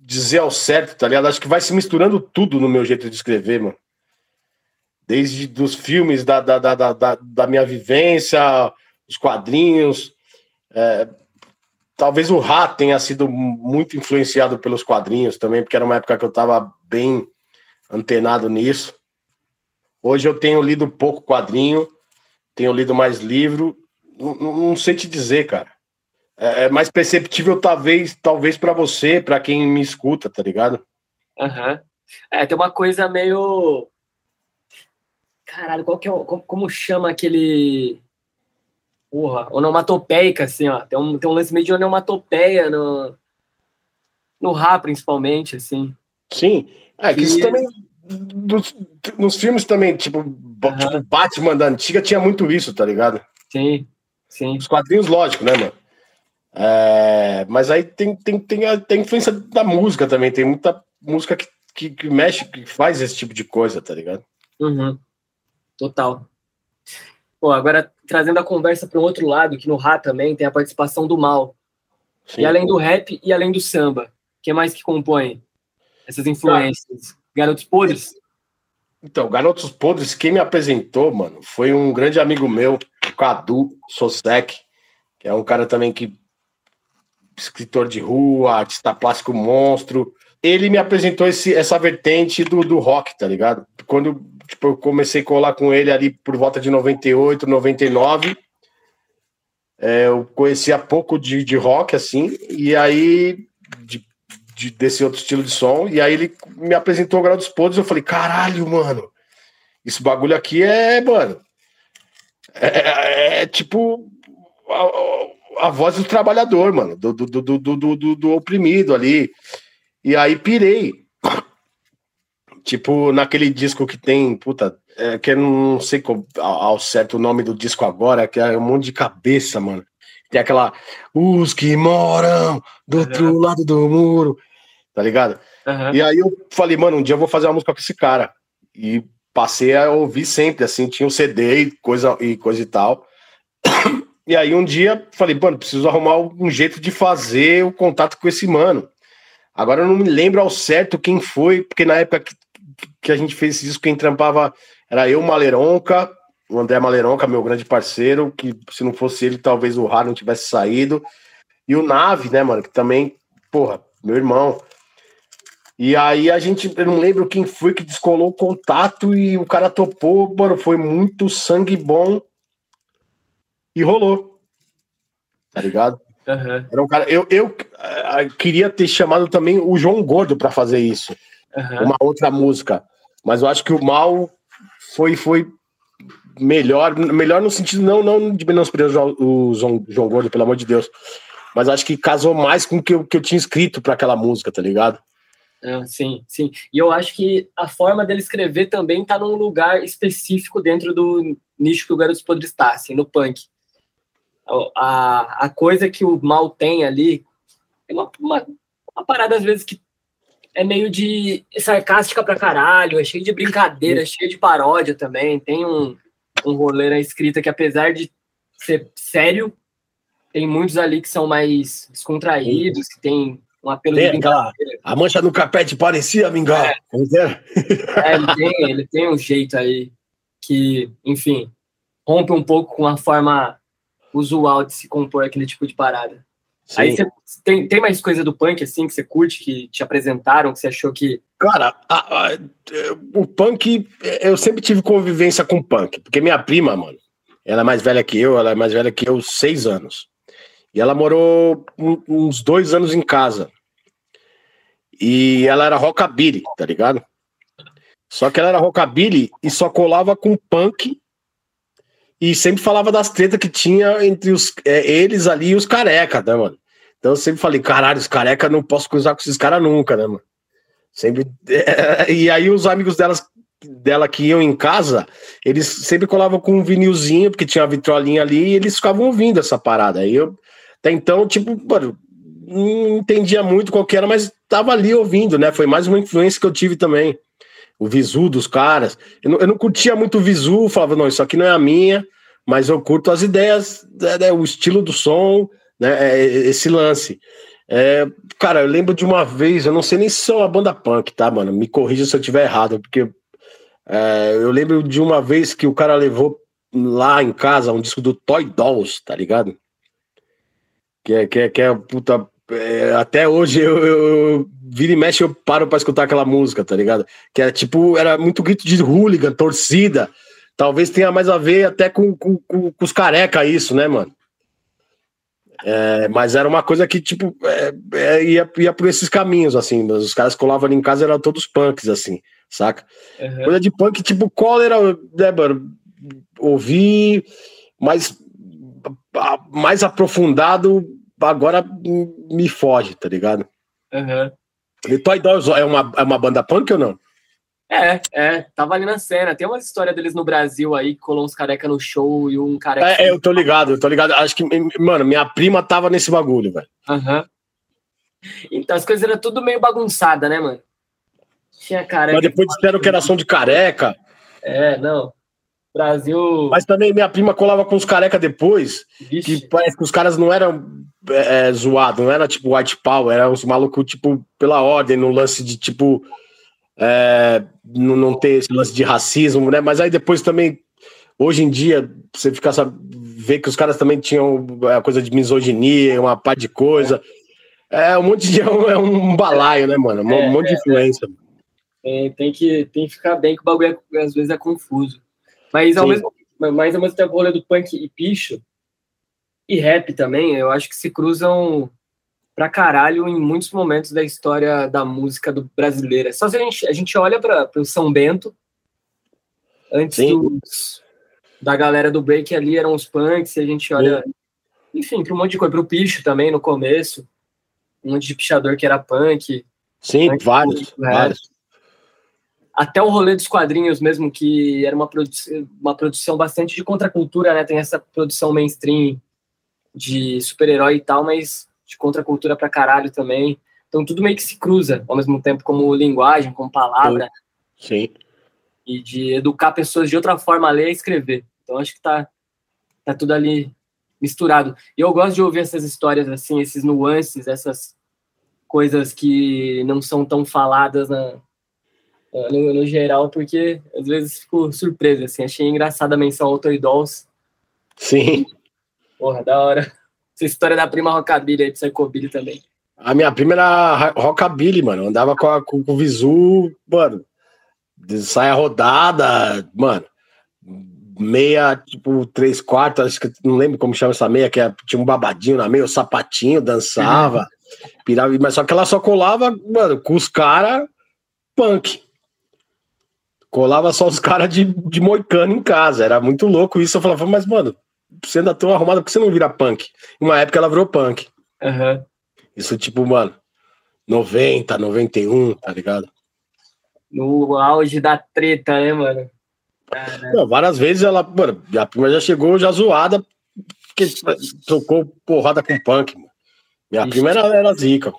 dizer ao certo, tá ligado? Acho que vai se misturando tudo no meu jeito de escrever, mano. Desde dos filmes, da, da, da, da, da minha vivência, os quadrinhos, é... talvez o Rá tenha sido muito influenciado pelos quadrinhos também, porque era uma época que eu tava bem antenado nisso. Hoje eu tenho lido pouco quadrinho, tenho lido mais livro, não, não sei te dizer, cara. É mais perceptível talvez, talvez para você, para quem me escuta, tá ligado? Aham. Uhum. É, tem uma coisa meio... Caralho, qual que é o... Como chama aquele... Porra, onomatopeica, assim, ó. Tem um, tem um lance meio de onomatopeia no... No Rá, principalmente, assim. Sim. É, que isso também... Nos, nos filmes também, tipo, uhum. tipo, Batman da antiga tinha muito isso, tá ligado? Sim, sim. Os quadrinhos, lógico, né, mano? É, mas aí tem, tem, tem, a, tem a influência da música também, tem muita música que, que, que mexe, que faz esse tipo de coisa, tá ligado? Uhum. Total. Pô, agora, trazendo a conversa para um outro lado, que no Rá também tem a participação do Mal. Sim, e além pô. do rap e além do samba, o que mais que compõe essas influências? Garotos Podres? Então, Garotos Podres, quem me apresentou, mano, foi um grande amigo meu, o Cadu Sossec, que é um cara também que... escritor de rua, artista plástico monstro. Ele me apresentou esse, essa vertente do, do rock, tá ligado? Quando tipo, eu comecei a colar com ele ali por volta de noventa e oito, noventa e nove, é, eu conhecia pouco de, de rock, assim, e aí... De, desse outro estilo de som, e aí ele me apresentou o Garotos Podres, eu falei, caralho, mano, esse bagulho aqui é, mano, é, é, é tipo a, a voz do trabalhador, mano, do, do, do, do, do, do, do oprimido ali, e aí pirei, tipo, naquele disco que tem, puta, é, que eu não sei qual, ao certo o nome do disco agora, que é um monte de cabeça, mano, tem aquela, os que moram do outro lado do muro, tá ligado? Uhum. E aí eu falei, mano, um dia eu vou fazer uma música com esse cara. E passei a ouvir sempre, assim, tinha um C D e coisa e, coisa e tal. E aí um dia falei, mano, preciso arrumar um jeito de fazer o contato com esse mano. Agora eu não me lembro ao certo quem foi, porque na época que, que a gente fez esse disco, quem trampava era eu, Maleronca, o André Maleronca, meu grande parceiro, que se não fosse ele, talvez o Rá não tivesse saído. E o Nave, né, mano, que também, porra, meu irmão. E aí a gente, eu não lembro quem foi que descolou o contato e o cara topou, mano, foi muito sangue bom e rolou, tá ligado? Uhum. Era um cara, eu, eu queria ter chamado também o João Gordo pra fazer isso, uhum. uma outra música, mas eu acho que o Mal foi, foi melhor, melhor no sentido, não, não de menosprezar o João, João Gordo, pelo amor de Deus, mas acho que casou mais com o que eu, que eu tinha escrito pra aquela música, tá ligado? Ah, sim, sim, e eu acho que a forma dele escrever também tá num lugar específico dentro do nicho que o Garotos Podres tá, assim, no punk. A, a coisa que o Mal tem ali é uma, uma, uma parada às vezes que é meio de sarcástica pra caralho, é cheio de brincadeira, é cheio de paródia também. Tem um, um rolê na escrita que, apesar de ser sério, tem muitos ali que são mais descontraídos, que tem um apelo tem de brincadeira. A mancha no capete parecia mingau. É, é, ele, tem, ele tem um jeito aí que, enfim, rompe um pouco com a forma usual de se compor aquele tipo de parada. Sim. Aí você tem, tem mais coisa do punk, assim, que você curte, que te apresentaram, que você achou que... Cara, a, a, o punk, eu sempre tive convivência com punk, porque minha prima, mano, ela é mais velha que eu, ela é mais velha que eu, seis anos. E ela morou um, uns dois anos em casa. E ela era rockabilly, tá ligado? Só que ela era rockabilly e só colava com punk. E sempre falava das tretas que tinha entre os, é, eles ali e os careca, né, mano? Então eu sempre falei, caralho, os careca não posso cruzar com esses caras nunca, né, mano? Sempre. É, e aí os amigos delas, dela que iam em casa, eles sempre colavam com um vinilzinho, porque tinha uma vitrolinha ali, e eles ficavam ouvindo essa parada. Aí eu, até então, tipo, mano, não entendia muito qual que era, mas tava ali ouvindo, né? Foi mais uma influência que eu tive também. O visu dos caras, eu não, eu não curtia muito o visu, falava, não, isso aqui não é a minha, mas eu curto as ideias, né, o estilo do som, né, esse lance. É, cara, eu lembro de uma vez, eu não sei nem se é uma banda punk, tá, mano? Me corrija se eu estiver errado, porque é, eu lembro de uma vez que o cara levou lá em casa um disco do Toy Dolls, tá ligado? Que é, que é, que é puta... É, até hoje eu, eu, eu vira e mexe, eu paro pra escutar aquela música, tá ligado? Que era tipo, era muito grito de hooligan, torcida. Talvez tenha mais a ver até com, com, com, com os careca isso, né, mano? É, mas era uma coisa que, tipo, é, é, ia, ia por esses caminhos, assim. Os caras que colavam ali em casa eram todos punks, assim, saca? Uhum. Coisa de punk, tipo, cólera, né, mano? Ouvir, mas mais aprofundado. Agora me foge, tá ligado? Uhum. E Toy Dolls é uma, é uma banda punk ou não? É, é, tava ali na cena. Tem uma história deles no Brasil aí, que colou uns careca no show e um careca... É, eu tô ligado, eu tô ligado. Acho que, mano, minha prima tava nesse bagulho, velho. Uhum. Então as coisas eram tudo meio bagunçada, né, mano? Tinha careca... Mas depois disseram que era som de careca. É, não... Brasil... Mas também minha prima colava com os careca depois, Vixe. Que parece que os caras não eram é, zoados, não era tipo white power, eram uns malucos tipo pela ordem, no lance de tipo é, não, não ter esse lance de racismo, né? Mas aí depois também, hoje em dia, você fica sabe, vê que os caras também tinham a coisa de misoginia, uma pá de coisa. É, um monte de... É um balaio, né, mano? Um é, monte é, de influência. É, tem, que, tem que ficar bem que o bagulho é, às vezes é confuso. Mas ao, mesmo, mas ao mesmo tempo o rolê do punk e picho e rap também, eu acho que se cruzam pra caralho em muitos momentos da história da música do brasileira. Só se a gente, a gente olha pra, pro São Bento, antes dos, da galera do break ali eram os punks, a gente olha, Sim. enfim, pra um monte de coisa, pro picho também no começo, um monte de pichador que era punk. Sim, punk, vários, punk, vários. Até o rolê dos quadrinhos mesmo, que era uma, produ uma produção bastante de contracultura, né? Tem essa produção mainstream de super-herói e tal, mas de contracultura pra caralho também. Então tudo meio que se cruza ao mesmo tempo, como linguagem, como palavra. Sim. E de educar pessoas de outra forma a ler e escrever. Então acho que tá, tá tudo ali misturado. E eu gosto de ouvir essas histórias, assim, esses nuances, essas coisas que não são tão faladas na, no, no geral, porque às vezes fico surpreso, assim. Achei engraçada a menção ao Toy Dolls. Sim. Porra, da hora. Essa história da prima rockabilly aí, do psychobilly também. A minha prima era rockabilly, mano. Andava com, a, com, com o visu, mano, de saia rodada, mano. Meia, tipo, três quartos, acho que não lembro como chama essa meia, que é, tinha um babadinho na meia, o um sapatinho, dançava, pirava, mas só que ela só colava, mano, com os caras punk. Colava só os caras de, de moicano em casa, era muito louco isso. Eu falava, mas, mano, você ainda tão arrumada, por que você não vira punk? Em uma época ela virou punk. Uhum. Isso, tipo, mano, noventa, noventa e um, tá ligado? No auge da treta, né, mano? Não, várias vezes ela, mano, a prima já chegou já zoada, porque trocou porrada com punk, mano. Minha Ixi. prima era, era zica.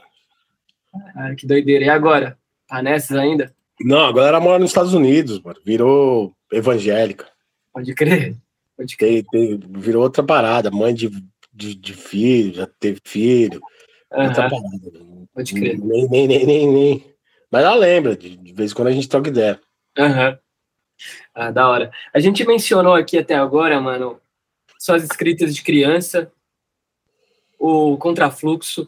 Ah, que doideira. E agora? Tá nessas ainda? Não, agora ela mora nos Estados Unidos, mano. Virou evangélica. Pode crer. Pode crer. Tem, tem, virou outra parada. Mãe de, de, de filho, já teve filho. Uhum. Outra parada. Pode crer. Nem, nem, nem, nem, nem. Mas ela lembra, de, de vez em quando a gente troca ideia. Aham. Uhum. Ah, da hora. A gente mencionou aqui até agora, mano, suas escritas de criança, o Contrafluxo,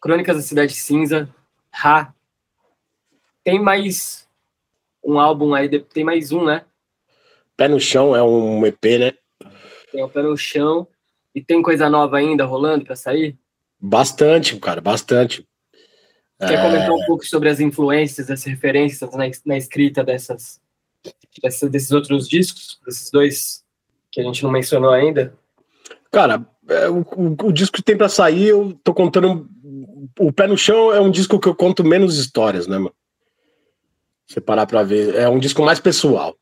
Crônicas da Cidade Cinza, Ra. Tem mais um álbum aí, tem mais um, né? Pé no Chão é um E P, né? Tem o Pé no Chão. E tem coisa nova ainda rolando pra sair? Bastante, cara, bastante. Quer comentar é... um pouco sobre as influências, as referências na, na escrita dessas, dessas, desses outros discos, desses dois que a gente não mencionou ainda? Cara, é, o, o, o disco que tem pra sair, eu tô contando... O Pé no Chão é um disco que eu conto menos histórias, né, mano? Se você parar pra ver, é um disco mais pessoal.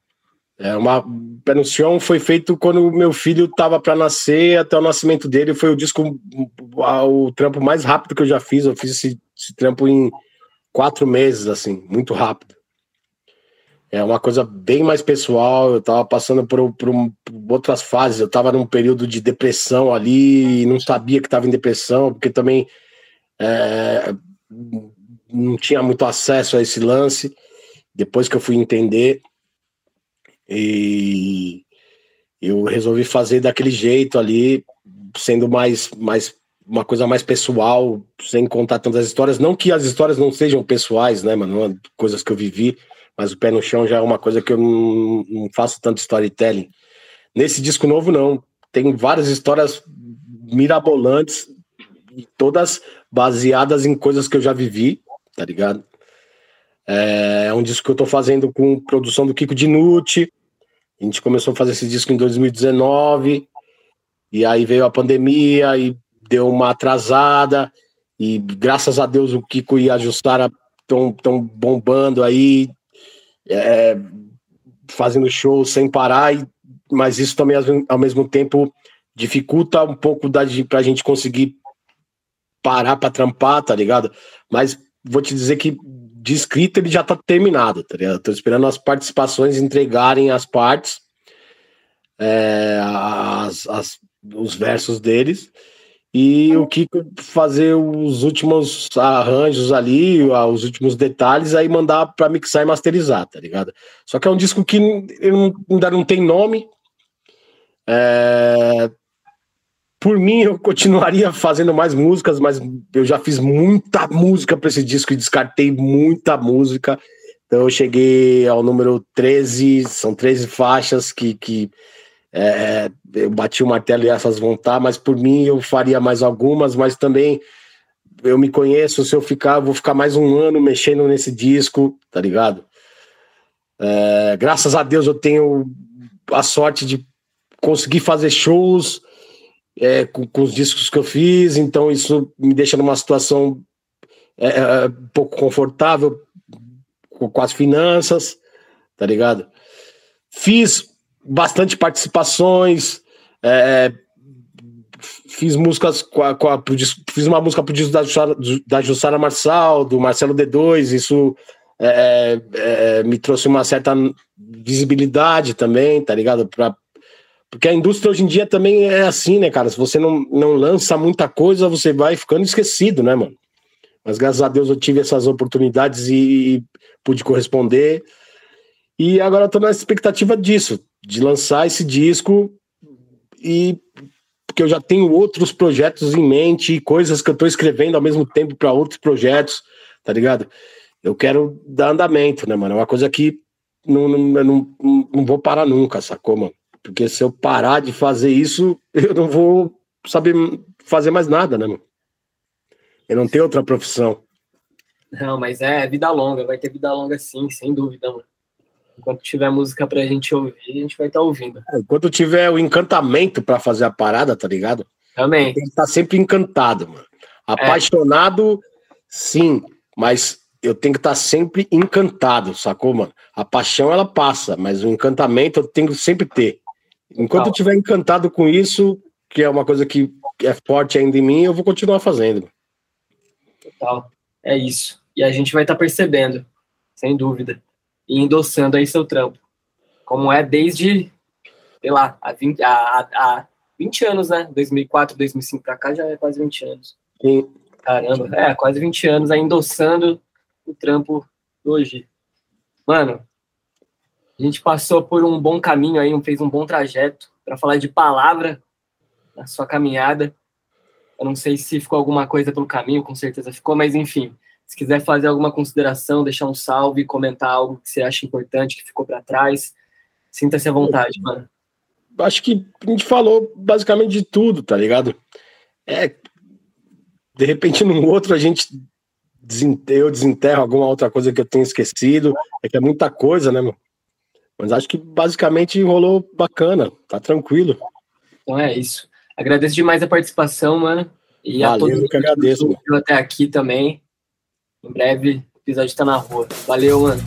É uma, o Pé no Chão foi feito quando meu filho tava pra nascer, até o nascimento dele, foi o disco, o trampo mais rápido que eu já fiz, eu fiz esse Esse trampo em quatro meses, assim, muito rápido. É uma coisa bem mais pessoal, eu tava passando por, por, por outras fases, eu tava num período de depressão ali, e não sabia que tava em depressão, porque também é, não tinha muito acesso a esse lance, depois que eu fui entender, e eu resolvi fazer daquele jeito ali, sendo mais... mais uma coisa mais pessoal, sem contar tantas histórias, não que as histórias não sejam pessoais, né, mano, coisas que eu vivi, mas o Pé no Chão já é uma coisa que eu não, não faço tanto storytelling. Nesse disco novo, não, tem várias histórias mirabolantes, todas baseadas em coisas que eu já vivi, tá ligado? É um disco que eu tô fazendo com produção do Kiko Dinucci, a gente começou a fazer esse disco em dois mil e dezenove, e aí veio a pandemia, e deu uma atrasada, e graças a Deus o Kiko e a Jussara estão tão bombando aí, é, fazendo show sem parar, e, mas isso também ao mesmo tempo dificulta um pouco da, pra gente conseguir parar pra trampar, tá ligado? Mas vou te dizer que de escrita ele já tá terminado, tá ligado? Tô esperando as participações entregarem as partes, é, as, as, os versos deles, e o Kiko fazer os últimos arranjos ali, os últimos detalhes, aí mandar pra mixar e masterizar, tá ligado? Só que é um disco que ainda não tem nome. É... Por mim, eu continuaria fazendo mais músicas, mas eu já fiz muita música pra esse disco e descartei muita música. Então eu cheguei ao número treze, são treze faixas que... que... É, eu bati o martelo e essas vão estar, mas por mim eu faria mais algumas, mas também eu me conheço, se eu ficar, eu vou ficar mais um ano mexendo nesse disco, tá ligado? É, graças a Deus eu tenho a sorte de conseguir fazer shows é, com, com os discos que eu fiz, então isso me deixa numa situação é, é, um pouco confortável com, com as finanças, tá ligado? Fiz bastante participações, é, Fiz músicas com a, com a, pro, fiz uma música pro disco da Jussara, da Jussara Marçal, do Marcelo D dois. Isso é, é, me trouxe uma certa visibilidade também, tá ligado? Pra, porque a indústria hoje em dia também é assim, né, cara? Se você não, não lança muita coisa, você vai ficando esquecido, né, mano? Mas graças a Deus eu tive essas oportunidades e, e pude corresponder. E agora eu tô na expectativa disso, de lançar esse disco, e porque eu já tenho outros projetos em mente, coisas que eu tô escrevendo ao mesmo tempo para outros projetos, tá ligado? Eu quero dar andamento, né, mano? É uma coisa que não, não, eu não, não vou parar nunca, sacou, mano? Porque se eu parar de fazer isso, eu não vou saber fazer mais nada, né, mano? Eu não tenho outra profissão. Não, mas é vida longa, vai ter vida longa sim, sem dúvida, mano. Enquanto tiver música pra gente ouvir, a gente vai estar tá ouvindo. Enquanto tiver o encantamento pra fazer a parada, tá ligado? Também. Tem que estar sempre encantado, mano. Apaixonado, é. Sim, mas eu tenho que estar sempre encantado, sacou, mano? A paixão, ela passa, mas o encantamento eu tenho que sempre ter. Enquanto Calma. eu tiver encantado com isso, que é uma coisa que é forte ainda em mim, eu vou continuar fazendo. Total, é isso. E a gente vai estar tá percebendo, sem dúvida. E endossando aí seu trampo. Como é desde, sei lá, há vinte, há, há vinte anos, né? dois mil e quatro, dois mil e cinco pra cá já é quase vinte anos. Sim. Caramba, é, quase vinte anos aí endossando o trampo hoje. Mano, a gente passou por um bom caminho aí, fez um bom trajeto pra falar de palavra na sua caminhada. Eu não sei se ficou alguma coisa pelo caminho, com certeza ficou, mas enfim... Se quiser fazer alguma consideração, deixar um salve, comentar algo que você acha importante, que ficou para trás, sinta-se à vontade, mano. Acho que a gente falou basicamente de tudo, tá ligado? É, de repente, num outro, a gente desenterra, eu desenterro alguma outra coisa que eu tenho esquecido. É que é muita coisa, né, mano? Mas acho que basicamente rolou bacana, tá tranquilo. Então é isso. Agradeço demais a participação, mano. E valeu, a todos eu que agradeço, que mano. Até aqui também. Em breve, o episódio tá na rua. Valeu, mano.